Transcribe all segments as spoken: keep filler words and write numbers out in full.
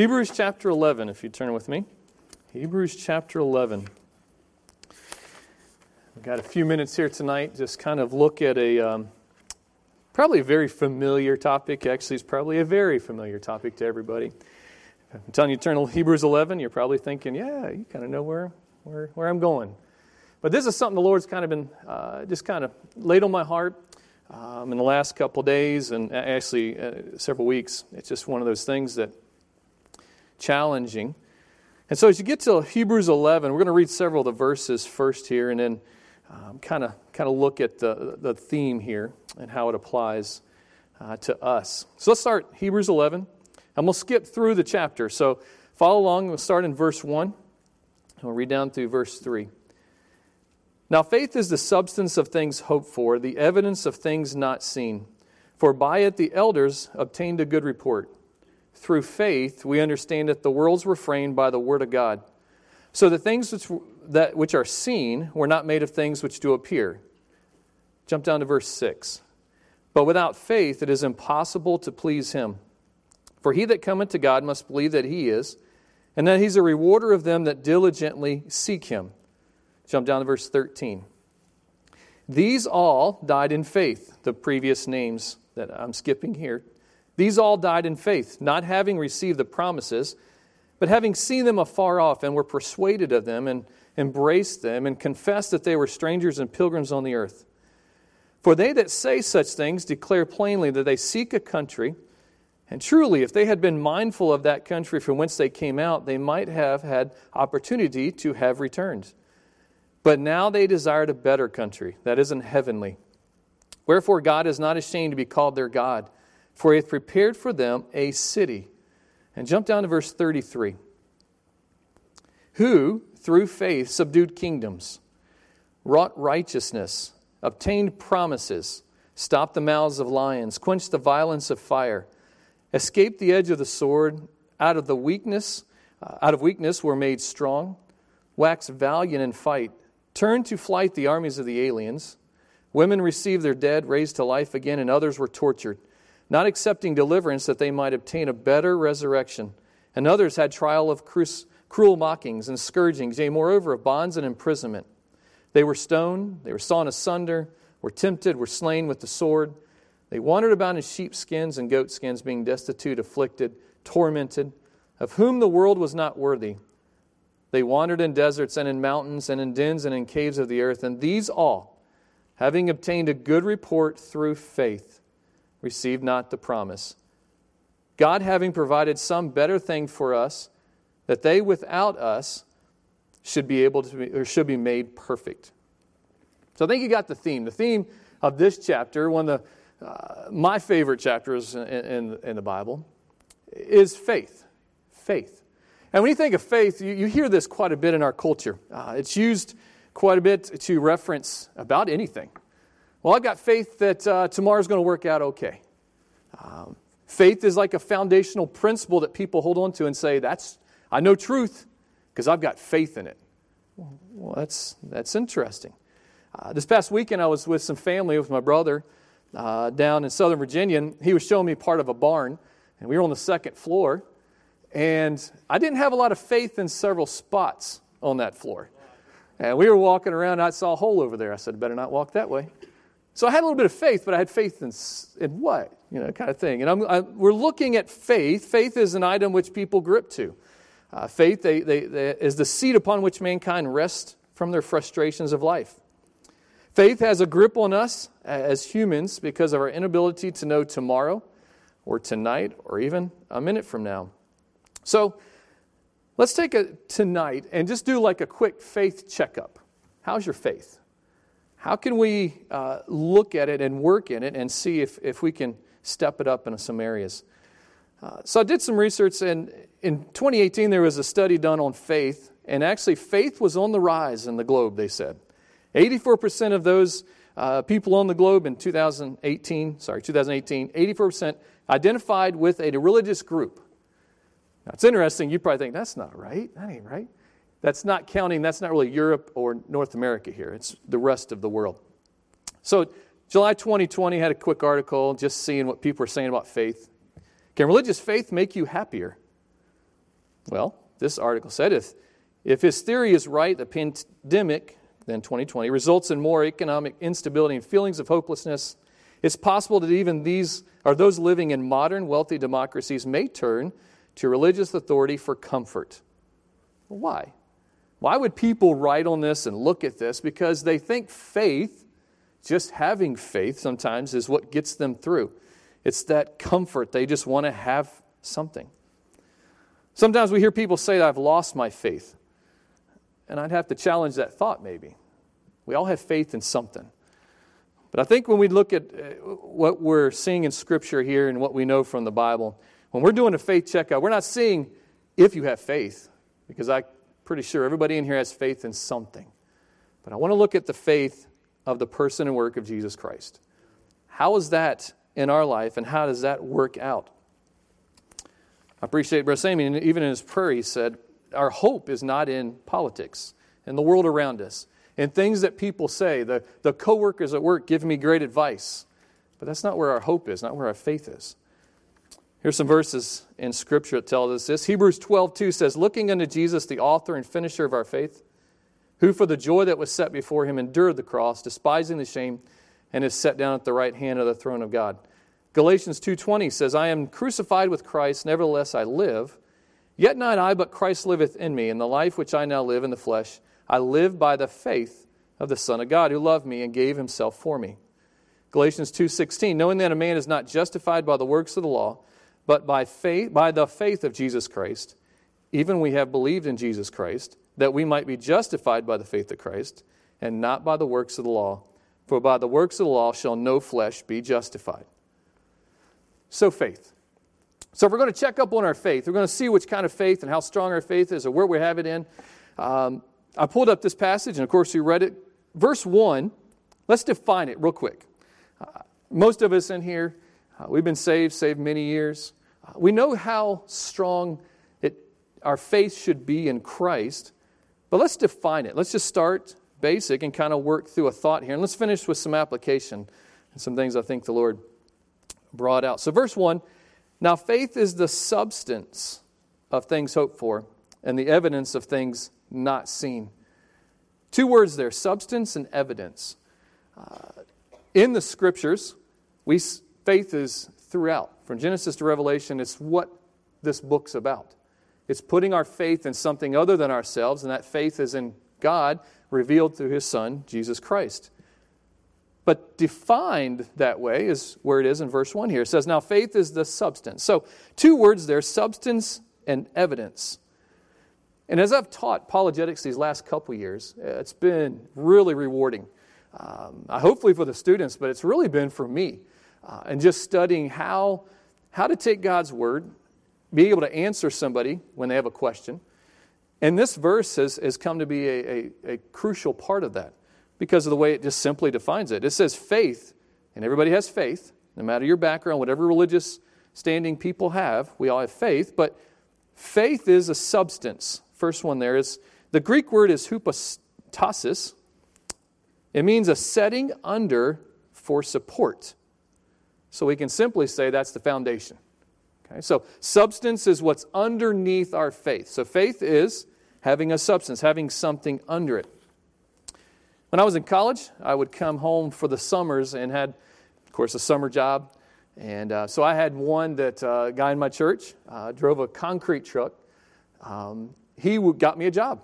Hebrews chapter eleven, if you turn with me. Hebrews chapter eleven. We've got a few minutes here tonight, just kind of look at a, um, probably a very familiar topic. Actually, it's probably a very familiar topic to everybody. I'm telling you, turn to Hebrews eleven, you're probably thinking, yeah, you kind of know where, where, where I'm going. But this is something the Lord's kind of been, uh, just kind of laid on my heart um, in the last couple of days, and actually uh, several weeks. It's just one of those things that, challenging. And so as you get to Hebrews eleven, we're going to read several of the verses first here, and then um, kind of kind of look at the, the theme here and how it applies uh, to us. So let's start Hebrews eleven, and we'll skip through the chapter. So follow along. We'll start in verse one, and we'll read down through verse three. Now faith is the substance of things hoped for, the evidence of things not seen. For by it the elders obtained a good report. Through faith, we understand that the worlds were framed by the Word of God, so the things which, that, which are seen were not made of things which do appear. Jump down to verse six. But without faith, it is impossible to please Him. For he that cometh to God must believe that He is, and that He's a rewarder of them that diligently seek Him. Jump down to verse thirteen. These all died in faith, the previous names that I'm skipping here. These all died in faith, not having received the promises, but having seen them afar off, and were persuaded of them, and embraced them, and confessed that they were strangers and pilgrims on the earth. For they that say such things declare plainly that they seek a country, and truly, if they had been mindful of that country from whence they came out, they might have had opportunity to have returned. But now they desired a better country, that is, an heavenly. Wherefore God is not ashamed to be called their God, for he hath prepared for them a city. And jump down to verse thirty-three. Who, through faith, subdued kingdoms, wrought righteousness, obtained promises, stopped the mouths of lions, quenched the violence of fire, escaped the edge of the sword, out of the weakness, uh, out of weakness were made strong, waxed valiant in fight, turned to flight the armies of the aliens. Women received their dead, raised to life again, and others were tortured, not accepting deliverance that they might obtain a better resurrection. And others had trial of cruel mockings and scourgings, yea, moreover, of bonds and imprisonment. They were stoned, they were sawn asunder, were tempted, were slain with the sword. They wandered about in sheepskins and goatskins, being destitute, afflicted, tormented, of whom the world was not worthy. They wandered in deserts and in mountains and in dens and in caves of the earth. And these all, having obtained a good report through faith, received not the promise. God having provided some better thing for us, that they without us should be able to be, or should be made perfect. So I think you got the theme. The theme of this chapter, one of the, uh, my favorite chapters in, in, in the Bible, is faith. Faith. And when you think of faith, you, you hear this quite a bit in our culture. Uh, it's used quite a bit to reference about anything. Well, I've got faith that uh, tomorrow's going to work out okay. Um, faith is like a foundational principle that people hold on to and say, "That's I know truth because I've got faith in it." Well, that's that's interesting. Uh, this past weekend, I was with some family, with my brother uh, down in Southern Virginia, and he was showing me part of a barn, and we were on the second floor, and I didn't have a lot of faith in several spots on that floor. And we were walking around, and I saw a hole over there. I said, "Better not walk that way." So I had a little bit of faith, but I had faith in, in what? You know, kind of thing. And I'm, I, we're looking at faith. Faith is an item which people grip to. Uh, faith they, they, they, is the seat upon which mankind rests from their frustrations of life. Faith has a grip on us as humans because of our inability to know tomorrow or tonight or even a minute from now. So let's take a tonight and just do like a quick faith checkup. How's your faith? How can we uh, look at it and work in it and see if, if we can step it up in some areas? Uh, so I did some research, and in twenty eighteen there was a study done on faith, and actually faith was on the rise in the globe, they said. eighty-four percent of those uh, people on the globe in twenty eighteen, sorry, twenty eighteen, eighty-four percent identified with a religious group. Now it's interesting, you probably think, that's not right, that ain't right. That's not counting, that's not really Europe or North America here. It's the rest of the world. So July twenty twenty had a quick article just seeing what people are saying about faith. Can religious faith make you happier? Well, this article said if, if his theory is right, the pandemic, then twenty twenty, results in more economic instability and feelings of hopelessness. It's possible that even these, or those living in modern wealthy democracies, may turn to religious authority for comfort. Why? Why would people write on this and look at this? Because they think faith, just having faith sometimes, is what gets them through. It's that comfort. They just want to have something. Sometimes we hear people say, I've lost my faith. And I'd have to challenge that thought maybe. We all have faith in something. But I think when we look at what we're seeing in Scripture here and what we know from the Bible, when we're doing a faith checkout, we're not seeing if you have faith, because I'm pretty sure everybody in here has faith in something. But I want to look at the faith of the person and work of Jesus Christ. How is that in our life, and how does that work out? I appreciate Brother Sammy, and even in his prayer, he said, our hope is not in politics and the world around us, and things that people say. The, the co-workers at work give me great advice. But that's not where our hope is, not where our faith is. Here's some verses in Scripture that tell us this. Hebrews twelve two says, looking unto Jesus, the author and finisher of our faith, who for the joy that was set before him endured the cross, despising the shame, and is set down at the right hand of the throne of God. Galatians two twenty says, I am crucified with Christ, nevertheless I live. Yet not I, but Christ liveth in me, and the life which I now live in the flesh, I live by the faith of the Son of God, who loved me and gave himself for me. Galatians two sixteen, knowing that a man is not justified by the works of the law, but by faith, by the faith of Jesus Christ, even we have believed in Jesus Christ, that we might be justified by the faith of Christ, and not by the works of the law. For by the works of the law shall no flesh be justified. So faith. So if we're going to check up on our faith, we're going to see which kind of faith and how strong our faith is, or where we have it in. Um, I pulled up this passage, and of course you read it. Verse one, let's define it real quick. Uh, most of us in here, uh, we've been saved, saved many years. Uh, we know how strong it, our faith should be in Christ, but let's define it. Let's just start basic and kind of work through a thought here, and let's finish with some application and some things I think the Lord brought out. So verse one, now faith is the substance of things hoped for and the evidence of things not seen. Two words there, substance and evidence. Uh, in the Scriptures, we faith is throughout. From Genesis to Revelation, it's what this book's about. It's putting our faith in something other than ourselves, and that faith is in God, revealed through His Son, Jesus Christ. But defined that way is where it is in verse one here. It says, now faith is the substance. So two words there, substance and evidence. And as I've taught apologetics these last couple years, it's been really rewarding. Um, hopefully for the students, but it's really been for me. Uh, and just studying how, how to take God's Word, be able to answer somebody when they have a question. And this verse has, has come to be a, a, a crucial part of that, because of the way it just simply defines it. It says faith, and everybody has faith, no matter your background, whatever religious standing people have, we all have faith, but faith is a substance. First one there is, the Greek word is hypostasis. It means a setting under for support. So we can simply say that's the foundation. Okay, so substance is what's underneath our faith. So faith is having a substance, having something under it. When I was in college, I would come home for the summers and had, of course, a summer job. And uh, so I had one that uh, a guy in my church uh, drove a concrete truck. Um, he w- got me a job.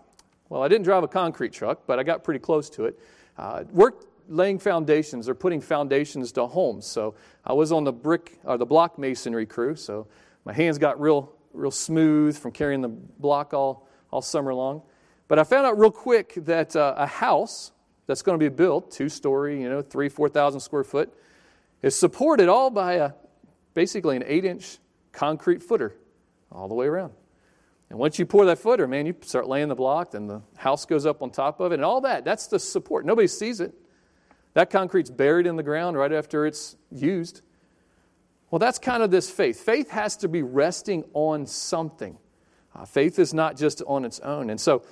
Well, I didn't drive a concrete truck, but I got pretty close to it. Uh, worked laying foundations or putting foundations to homes. So I was on the brick or the block masonry crew. So my hands got real, real smooth from carrying the block all, all summer long. But I found out real quick that uh, a house that's going to be built, two-story, you know, three, four thousand square foot, is supported all by a basically an eight-inch concrete footer, all the way around. And once you pour that footer, man, you start laying the block, then the house goes up on top of it, and all that. That's the support. Nobody sees it. That concrete's buried in the ground right after it's used. Well, that's kind of this faith. Faith has to be resting on something. Uh, faith is not just on its own, and so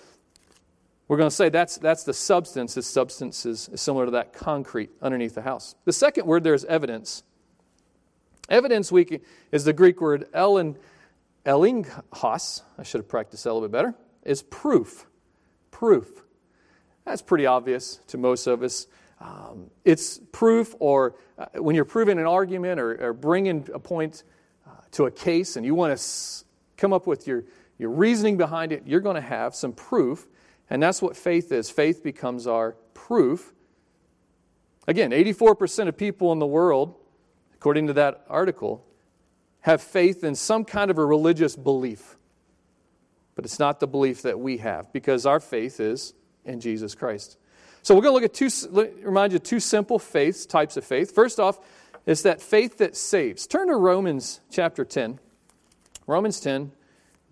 we're going to say that's that's the substance. This substance is, is similar to that concrete underneath the house. The second word there is evidence. Evidence we can, is the Greek word ellen, Elinghas, I should have practiced that a little bit better, is proof. Proof. That's pretty obvious to most of us. Um, it's proof, or uh, when you're proving an argument or, or bringing a point uh, to a case and you want to s- come up with your, your reasoning behind it, you're going to have some proof, and that's what faith is. Faith becomes our proof. Again, eighty-four percent of people in the world, according to that article, have faith in some kind of a religious belief. But it's not the belief that we have, because our faith is in Jesus Christ. So we're going to look at two, let me remind you, two simple faiths, types of faith. First off, it's that faith that saves. Turn to Romans chapter ten. Romans ten,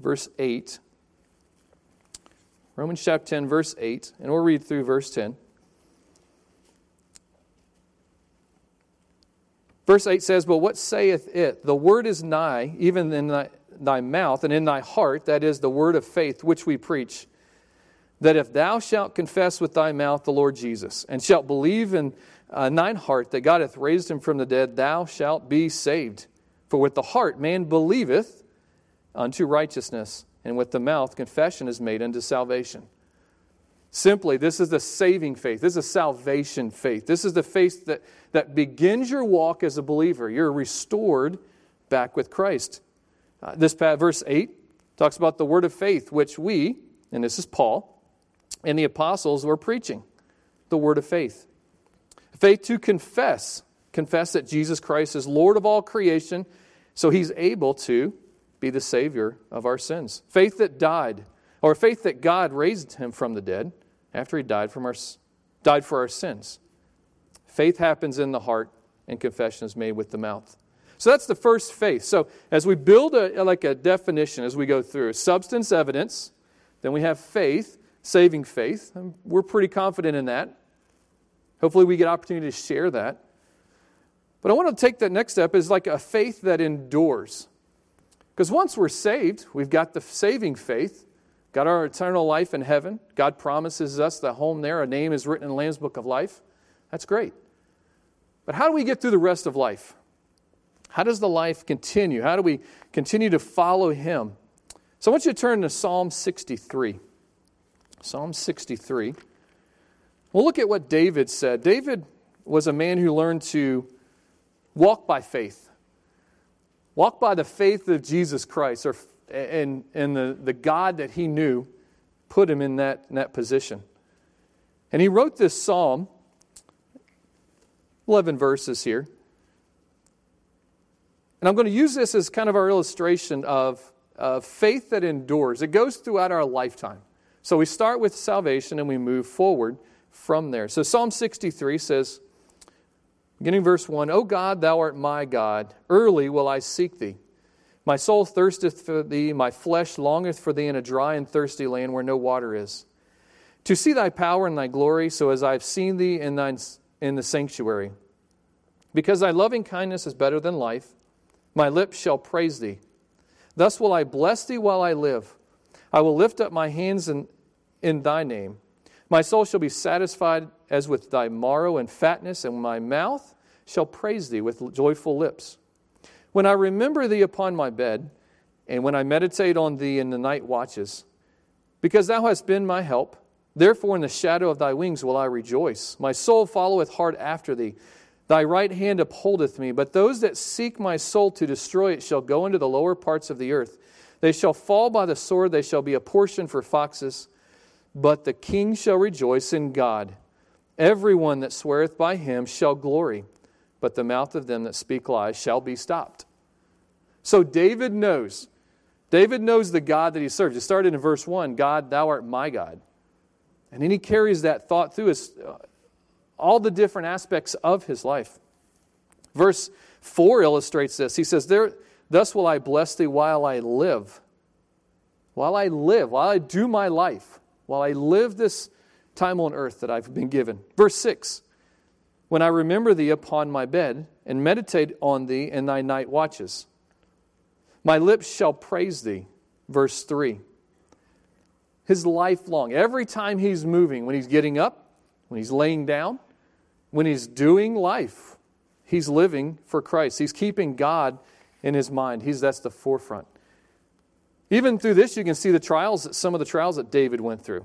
verse eight. Romans chapter ten, verse eight, and we'll read through verse ten. Verse eight says, "But what saith it? The word is nigh, even in thy, thy mouth and in thy heart, that is the word of faith which we preach. That if thou shalt confess with thy mouth the Lord Jesus, and shalt believe in uh, thine heart that God hath raised him from the dead, thou shalt be saved. For with the heart man believeth unto righteousness, and with the mouth confession is made unto salvation." Simply, this is the saving faith. This is a salvation faith. This is the faith that, that begins your walk as a believer. You're restored back with Christ. Uh, this past, verse eight talks about the word of faith, which we, and this is Paul, and the apostles were preaching, the word of faith. Faith to confess, confess that Jesus Christ is Lord of all creation, so he's able to be the Savior of our sins. Faith that died, or faith that God raised him from the dead after he died from our, died for our sins. Faith happens in the heart, and confession is made with the mouth. So that's the first faith. So as we build a, like a definition as we go through, substance, evidence, then we have faith, saving faith. And we're pretty confident in that. Hopefully we get opportunity to share that. But I want to take that next step is like a faith that endures. Because once we're saved, we've got the saving faith, got our eternal life in heaven. God promises us the home there. Our name is written in the Lamb's Book of Life. That's great. But how do we get through the rest of life? How does the life continue? How do we continue to follow him? So I want you to turn to Psalm sixty-three. Psalm sixty-three. We'll look at what David said. David was a man who learned to walk by faith. Walk by the faith of Jesus Christ, or and, and the, the God that he knew put him in that, in that position. And he wrote this psalm, eleven verses here. And I'm going to use this as kind of our illustration of, of faith that endures. It goes throughout our lifetime. So we start with salvation and we move forward from there. So Psalm sixty-three says, beginning verse one, "O God, thou art my God, early will I seek thee. My soul thirsteth for thee, my flesh longeth for thee in a dry and thirsty land where no water is. To see thy power and thy glory, so as I have seen thee in, thine, in the sanctuary. Because thy loving kindness is better than life, my lips shall praise thee. Thus will I bless thee while I live. I will lift up my hands in, in thy name. My soul shall be satisfied as with thy marrow and fatness, and my mouth shall praise thee with joyful lips. When I remember thee upon my bed, and when I meditate on thee in the night watches, because thou hast been my help, therefore in the shadow of thy wings will I rejoice. My soul followeth hard after thee. Thy right hand upholdeth me, but those that seek my soul to destroy it shall go into the lower parts of the earth. They shall fall by the sword, they shall be a portion for foxes. But the king shall rejoice in God. Everyone that sweareth by him shall glory, but the mouth of them that speak lies shall be stopped." So David knows. David knows the God that he serves. It started in verse one, "God, thou art my God." And then he carries that thought through his, uh, all the different aspects of his life. Verse four illustrates this. He says, there, "Thus will I bless thee while I live." While I live, while I do my life. While I live this time on earth that I've been given. Verse six, "When I remember thee upon my bed, and meditate on thee in thy night watches. My lips shall praise thee." Verse three, his lifelong, every time he's moving, when he's getting up, when he's laying down, when he's doing life, he's living for Christ. He's keeping God in his mind. He's, that's the forefront. Even through this, you can see the trials, some of the trials that David went through.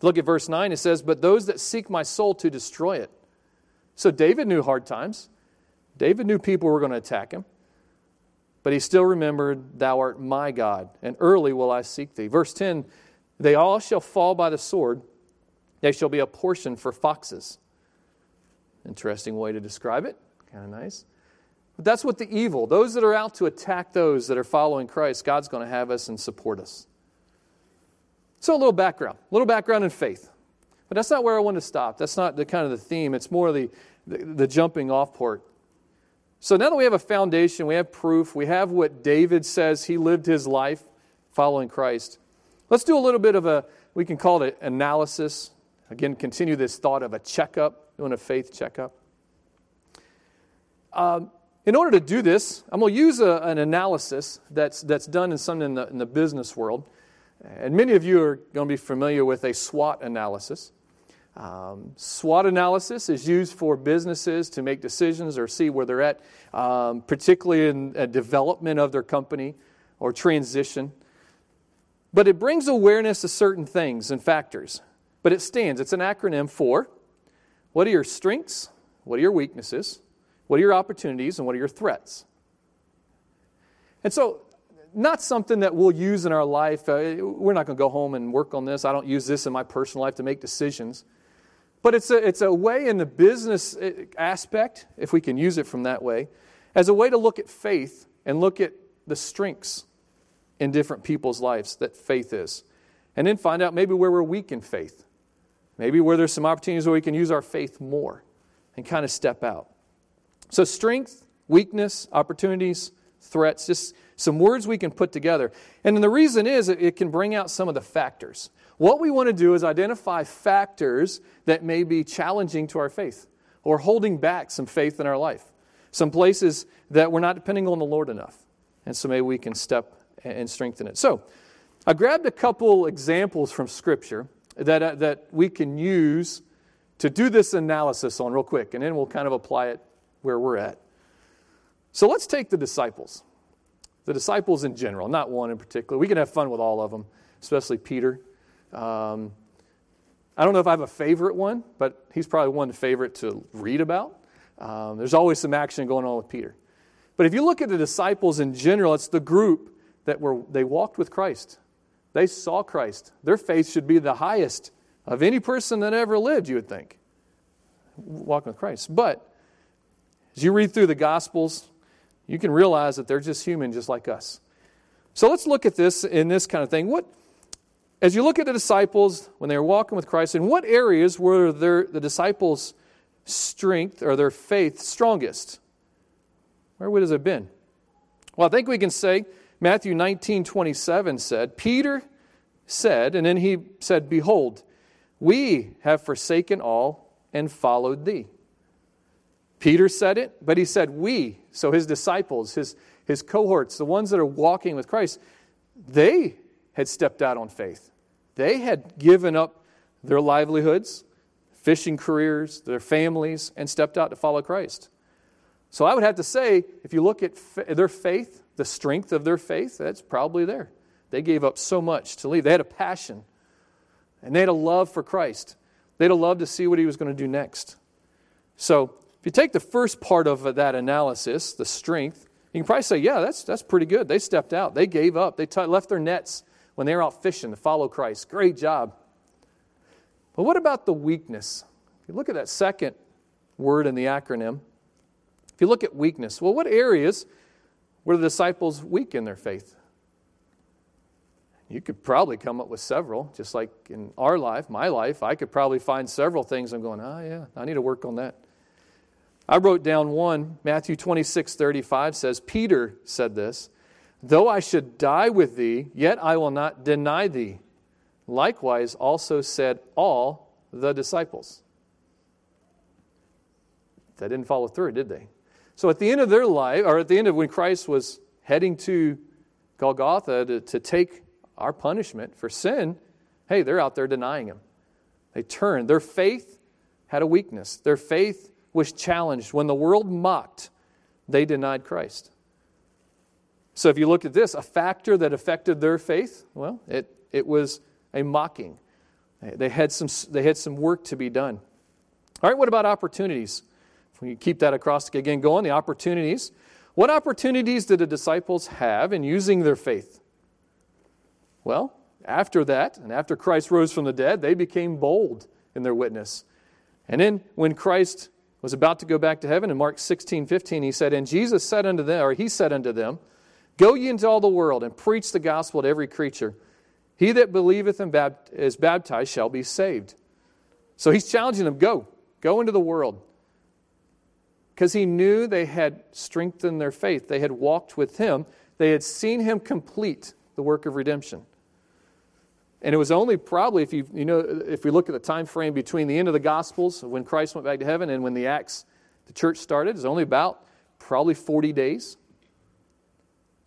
Look at verse nine. It says, "But those that seek my soul to destroy it." So David knew hard times. David knew people were going to attack him. But he still remembered, "Thou art my God, and early will I seek thee." Verse ten, "They all shall fall by the sword. They shall be a portion for foxes." Interesting way to describe it. Kind of nice. But that's what the evil, those that are out to attack those that are following Christ, God's going to have us and support us. So a little background, a little background in faith. But that's not where I want to stop. That's not the kind of the theme. It's more the, the, the jumping off part. So now that we have a foundation, we have proof, we have what David says he lived his life following Christ. Let's do a little bit of a, we can call it an analysis. Again, continue this thought of a checkup, doing a faith checkup. Um, in order to do this, I'm going to use a, an analysis that's that's done in some in the, in the business world. And many of you are going to be familiar with a SWOT analysis. Um, SWOT analysis is used for businesses to make decisions or see where they're at, um, particularly in a development of their company or transition. But it brings awareness to certain things and factors. But it stands. It's an acronym for what are your strengths, what are your weaknesses, what are your opportunities, and what are your threats? And so, not something that we'll use in our life. Uh, we're not going to go home and work on this. I don't use this in my personal life to make decisions. But it's a, it's a way in the business aspect, if we can use it from that way, as a way to look at faith and look at the strengths in different people's lives that faith is. And then find out maybe where we're weak in faith. Maybe where there's some opportunities where we can use our faith more and kind of step out. So strength, weakness, opportunities, threats, just some words we can put together. And the reason is it can bring out some of the factors. What we want to do is identify factors that may be challenging to our faith or holding back some faith in our life, some places that we're not depending on the Lord enough. And so maybe we can step and strengthen it. So I grabbed a couple examples from Scripture that uh, that we can use to do this analysis on real quick, and then we'll kind of apply it where we're at. So let's take the disciples, the disciples in general, not one in particular. We can have fun with all of them, especially Peter. Um, I don't know if I have a favorite one, but he's probably one favorite to read about. Um, there's always some action going on with Peter. But if you look at the disciples in general, it's the group that were they walked with Christ. They saw Christ. Their faith should be the highest of any person that ever lived, you would think, walking with Christ. But as you read through the Gospels, you can realize that they're just human, just like us. So let's look at this in this kind of thing. What, as you look at the disciples when they were walking with Christ, in what areas were their, the disciples' strength or their faith strongest? Where would it have been? Well, I think we can say Matthew nineteen twenty-seven said, Peter said, and then he said, "Behold, we have forsaken all and followed thee." Peter said it, but he said we. So his disciples, his, his cohorts, the ones that are walking with Christ, they had stepped out on faith. They had given up their livelihoods, fishing careers, their families, and stepped out to follow Christ. So I would have to say, if you look at their faith, the strength of their faith, that's probably there. They gave up so much to leave. They had a passion, and they had a love for Christ. They had a love to see what he was going to do next. So if you take the first part of that analysis, the strength, you can probably say, yeah, that's that's pretty good. They stepped out. They gave up. They t- left their nets when they were out fishing to follow Christ. Great job. But what about the weakness? If you look at that second word in the acronym, if you look at weakness, well, what areas were the disciples weak in their faith? You could probably come up with several, just like in our life, my life. I could probably find several things I'm going, oh, yeah, I need to work on that. I wrote down one. Matthew twenty-six thirty-five says, Peter said this, "Though I should die with thee, yet I will not deny thee." Likewise also said all the disciples. That didn't follow through, did they? So at the end of their life, or at the end of when Christ was heading to Golgotha to, to take our punishment for sin, hey, they're out there denying him. They turned. Their faith had a weakness. Their faith was challenged. When the world mocked, they denied Christ. So if you look at this, a factor that affected their faith, well, it, it was a mocking. They had some they had some work to be done. All right, what about opportunities? If we keep that acrostic again going, the opportunities. What opportunities did the disciples have in using their faith? Well, after that, and after Christ rose from the dead, they became bold in their witness. And then when Christ was about to go back to heaven, in Mark sixteen fifteen, he said, And Jesus said unto them, or he said unto them, Go ye into all the world, and preach the gospel to every creature. He that believeth and is baptized shall be saved. So he's challenging them, go. Go into the world. Because he knew they had strengthened their faith. They had walked with him. They had seen him complete the work of redemption. And it was only probably, if you you know, if we look at the time frame between the end of the Gospels, when Christ went back to heaven, and when the Acts, the church started, it was only about probably forty days.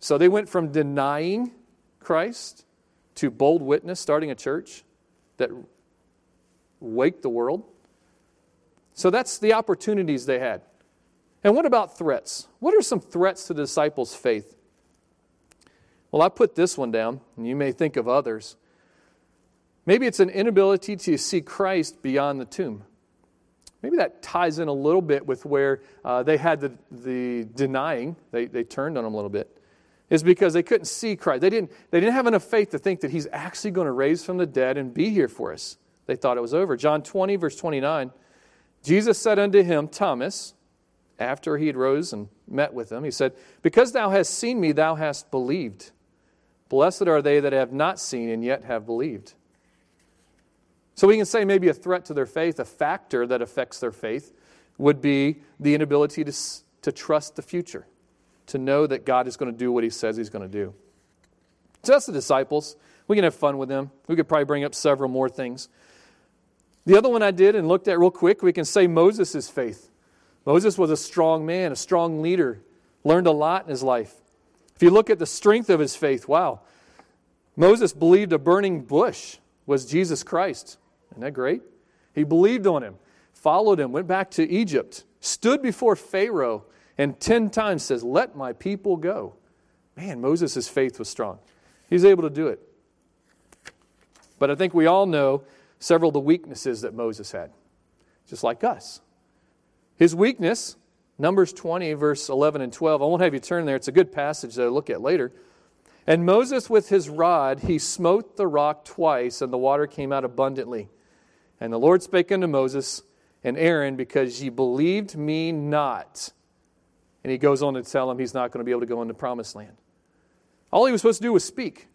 So they went from denying Christ to bold witness, starting a church that waked the world. So that's the opportunities they had. And what about threats? What are some threats to the disciples' faith? Well, I put this one down, and you may think of others. Maybe it's an inability to see Christ beyond the tomb. Maybe that ties in a little bit with where uh, they had the, the denying. They, they turned on him a little bit. It's because they couldn't see Christ. They didn't, they didn't have enough faith to think that he's actually going to raise from the dead and be here for us. They thought it was over. John twenty, verse twenty-nine, Jesus said unto him, Thomas, after he had rose and met with him, he said, Because thou hast seen me, thou hast believed. Blessed are they that have not seen and yet have believed. So we can say maybe a threat to their faith, a factor that affects their faith, would be the inability to, to trust the future, to know that God is going to do what he says he's going to do. So that's the disciples. We can have fun with them. We could probably bring up several more things. The other one I did and looked at real quick, we can say Moses' faith. Moses was a strong man, a strong leader, learned a lot in his life. If you look at the strength of his faith, wow. Moses believed a burning bush was Jesus Christ. Isn't that great? He believed on him, followed him, went back to Egypt, stood before Pharaoh, and ten times says, Let my people go. Man, Moses' faith was strong. He's able to do it. But I think we all know several of the weaknesses that Moses had, just like us. His weakness, Numbers twenty, verse eleven and twelve. I won't have you turn there. It's a good passage that I'll look at later. And Moses with his rod, he smote the rock twice, and the water came out abundantly. And the Lord spake unto Moses and Aaron, Because ye believed me not. And he goes on to tell him he's not going to be able to go into the promised land. All he was supposed to do was speak.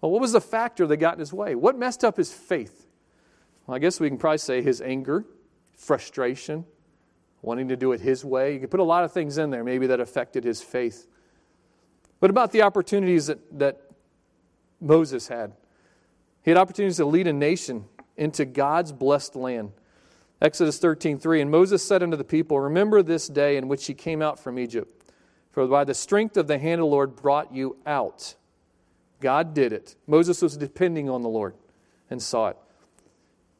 Well, what was the factor that got in his way? What messed up his faith? Well, I guess we can probably say his anger, frustration, wanting to do it his way. You can put a lot of things in there maybe that affected his faith. What about the opportunities that, that Moses had? He had opportunities to lead a nation into God's blessed land. Exodus thirteen three, And Moses said unto the people, Remember this day in which ye came out from Egypt, for by the strength of the hand of the Lord brought you out. God did it. Moses was depending on the Lord and saw it.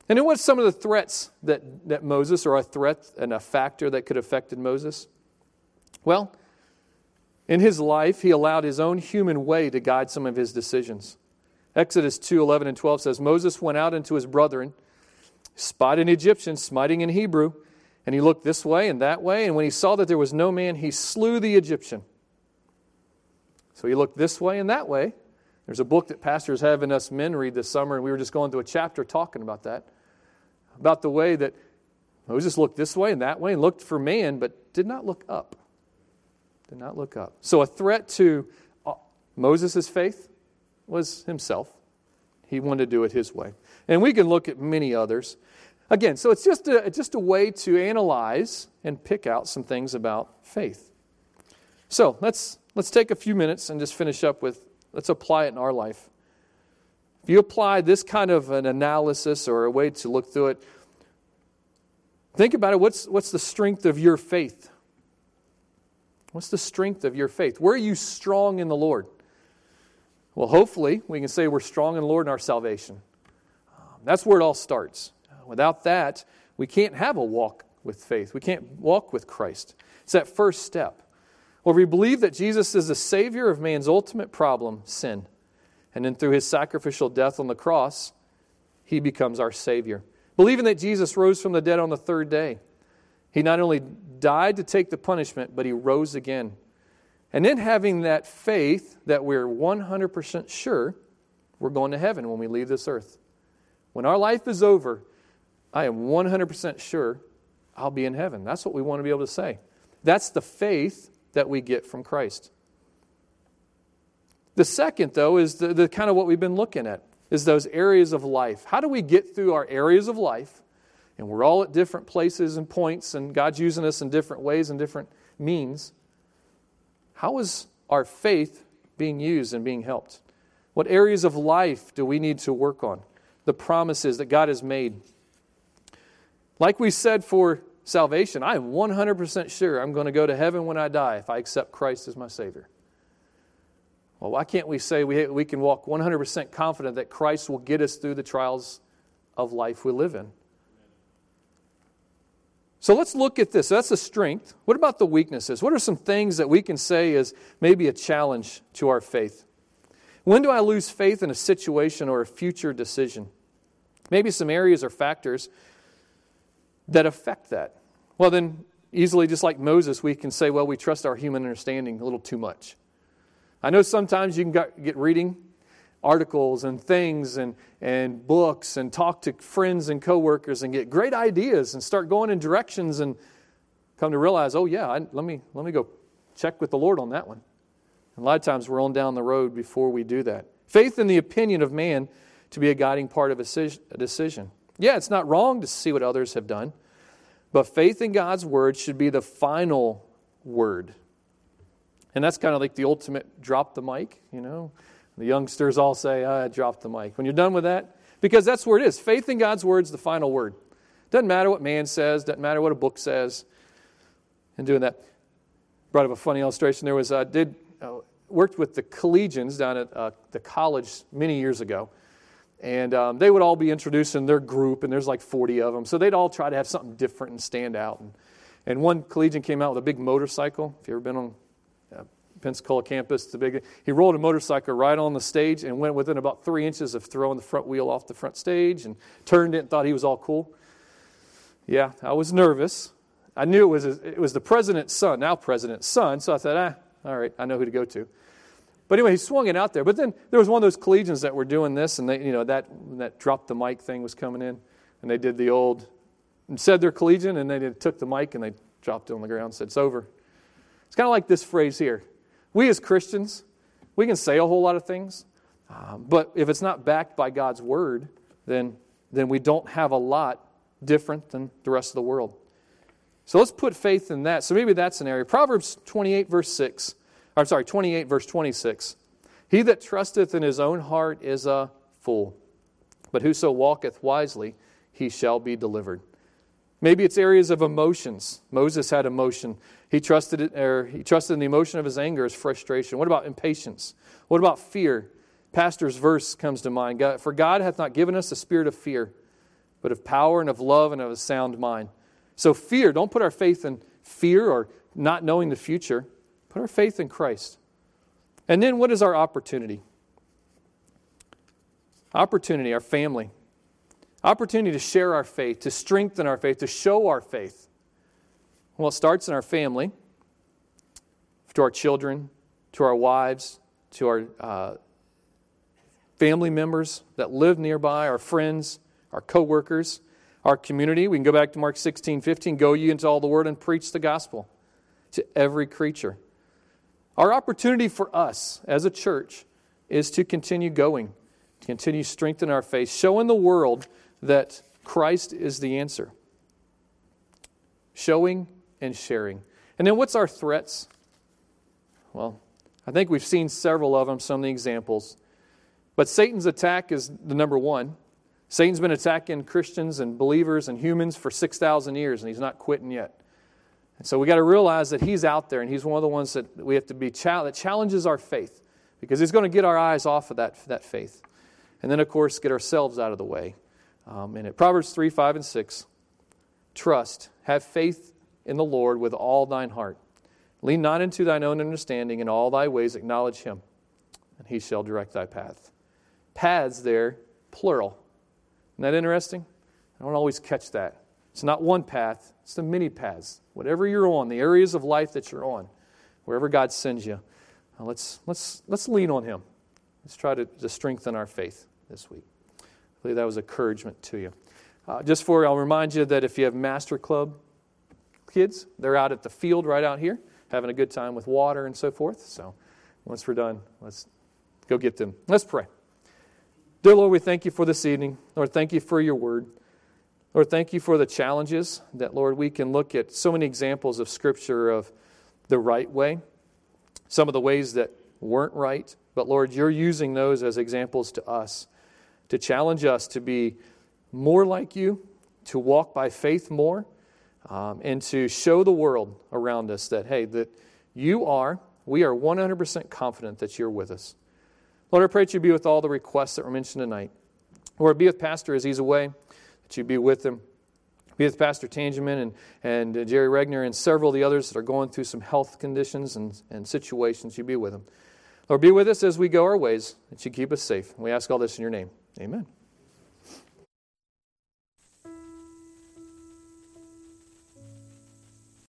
And then what's some of the threats that, that Moses, or a threat and a factor that could have affected Moses? Well, in his life, he allowed his own human way to guide some of his decisions. Exodus two eleven and twelve says, Moses went out into his brethren, spied an Egyptian, smiting an Hebrew, and he looked this way and that way, and when he saw that there was no man, he slew the Egyptian. So he looked this way and that way. There's a book that pastors have in us men read this summer, and we were just going through a chapter talking about that, about the way that Moses looked this way and that way and looked for man, but did not look up. Did not look up. So a threat to Moses' faith was himself. He wanted to do it his way. And we can look at many others. Again, so it's just a, it's just a way to analyze and pick out some things about faith. So let's let's take a few minutes and just finish up with, let's apply it in our life. If you apply this kind of an analysis or a way to look through it, think about it. What's, what's the strength of your faith? What's the strength of your faith? Where are you strong in the Lord? Well, hopefully, we can say we're strong in the Lord in our salvation. Um, that's where it all starts. Without that, we can't have a walk with faith. We can't walk with Christ. It's that first step. Well, we believe that Jesus is the Savior of man's ultimate problem, sin. And then through His sacrificial death on the cross, He becomes our Savior. Believing that Jesus rose from the dead on the third day. He not only died to take the punishment, but He rose again. And then having that faith that we're one hundred percent sure we're going to heaven when we leave this earth. When our life is over, I am one hundred percent sure I'll be in heaven. That's what we want to be able to say. That's the faith that we get from Christ. The second, though, is the, the kind of what we've been looking at, is those areas of life. How do we get through our areas of life? And we're all at different places and points, and God's using us in different ways and different means. How is our faith being used and being helped? What areas of life do we need to work on? The promises that God has made. Like we said for salvation, I am one hundred percent sure I'm going to go to heaven when I die if I accept Christ as my Savior. Well, why can't we say we, we can walk one hundred percent confident that Christ will get us through the trials of life we live in? So let's look at this. So that's the strength. What about the weaknesses? What are some things that we can say is maybe a challenge to our faith? When do I lose faith in a situation or a future decision? Maybe some areas or factors that affect that. Well, then, easily, just like Moses, we can say, well, we trust our human understanding a little too much. I know sometimes you can get reading articles and things and, and books and talk to friends and coworkers and get great ideas and start going in directions and come to realize, oh yeah, I, let me let me go check with the Lord on that one. And a lot of times we're on down the road before we do that. Faith in the opinion of man to be a guiding part of a decision. Yeah, it's not wrong to see what others have done, but faith in God's word should be the final word. And that's kind of like the ultimate drop the mic, you know. The youngsters all say, I dropped the mic. When you're done with that, because that's where it is. Faith in God's word is the final word. Doesn't matter what man says. Doesn't matter what a book says. And doing that, brought up a funny illustration. There was, I did, uh, worked with the collegians down at uh, the college many years ago. And um, they would all be introducing their group, and there's like forty of them. So they'd all try to have something different and stand out. And, and one collegian came out with a big motorcycle. If you've ever been on Pensacola campus, the big, he rolled a motorcycle right on the stage and went within about three inches of throwing the front wheel off the front stage and turned it and thought he was all cool. Yeah, I was nervous. I knew it was it was the president's son, now president's son, so I said, ah, all right, I know who to go to. But anyway, he swung it out there. But then there was one of those collegians that were doing this, and they, you know, that that drop the mic thing was coming in, and they did the old, and said their collegian, and they did, took the mic and they dropped it on the ground and said, it's over. It's kind of like this phrase here. We as Christians, we can say a whole lot of things, um, but if it's not backed by God's word, then, then we don't have a lot different than the rest of the world. So let's put faith in that. So maybe that's an area. Proverbs twenty-eight, verse six. I'm sorry, twenty-eight, verse twenty-six. He that trusteth in his own heart is a fool, but whoso walketh wisely, he shall be delivered. Maybe it's areas of emotions. Moses had emotion. He trusted it, or he trusted in the emotion of his anger, his frustration. What about impatience? What about fear? Pastor's verse comes to mind. God, for God hath not given us a spirit of fear, but of power and of love and of a sound mind. So fear, don't put our faith in fear or not knowing the future. Put our faith in Christ. And then what is our opportunity? Opportunity, our family. Opportunity to share our faith, to strengthen our faith, to show our faith. Well, it starts in our family, to our children, to our wives, to our uh, family members that live nearby, our friends, our co-workers, our community. We can go back to Mark sixteen fifteen, go ye into all the world and preach the gospel to every creature. Our opportunity for us as a church is to continue going, to continue strengthening our faith, showing the world that Christ is the answer. Showing and sharing. And then what's our threats? Well, I think we've seen several of them, some of the examples. But Satan's attack is the number one. Satan's been attacking Christians and believers and humans for six thousand years, and he's not quitting yet. And so we've got to realize that he's out there, and he's one of the ones that we have to be challenged, that challenges our faith, because he's going to get our eyes off of that, that faith. And then, of course, get ourselves out of the way. Um, in it. Proverbs three, five, and six. Trust, have faith in the Lord with all thine heart, Lean not into thine own understanding, in all thy ways acknowledge him, and he shall direct thy path. Paths there, plural. Isn't that interesting? I don't always catch that. It's not one path, it's the many paths. Whatever you're on, the areas of life that you're on, wherever God sends you, let's let's let's lean on him. Let's try to, to strengthen our faith this week. I believe that was encouragement to you. Uh, just for, I'll remind you that if you have Master Club kids, they're out at the field right out here, having a good time with water and so forth. So once we're done, let's go get them. Let's pray. Dear Lord, we thank you for this evening. Lord, thank you for your word. Lord, thank you for the challenges that, Lord, we can look at so many examples of Scripture of the right way, some of the ways that weren't right. But Lord, you're using those as examples to us, to challenge us to be more like you, to walk by faith more, um, and to show the world around us that, hey, that you are, we are one hundred percent confident that you're with us. Lord, I pray that you be with all the requests that were mentioned tonight. Lord, be with Pastor as he's away, that you be with him. Be with Pastor Tangeman and, and Jerry Regner and several of the others that are going through some health conditions and, and situations. You be with them. Lord, be with us as we go our ways, that you keep us safe. We ask all this in your name. Amen.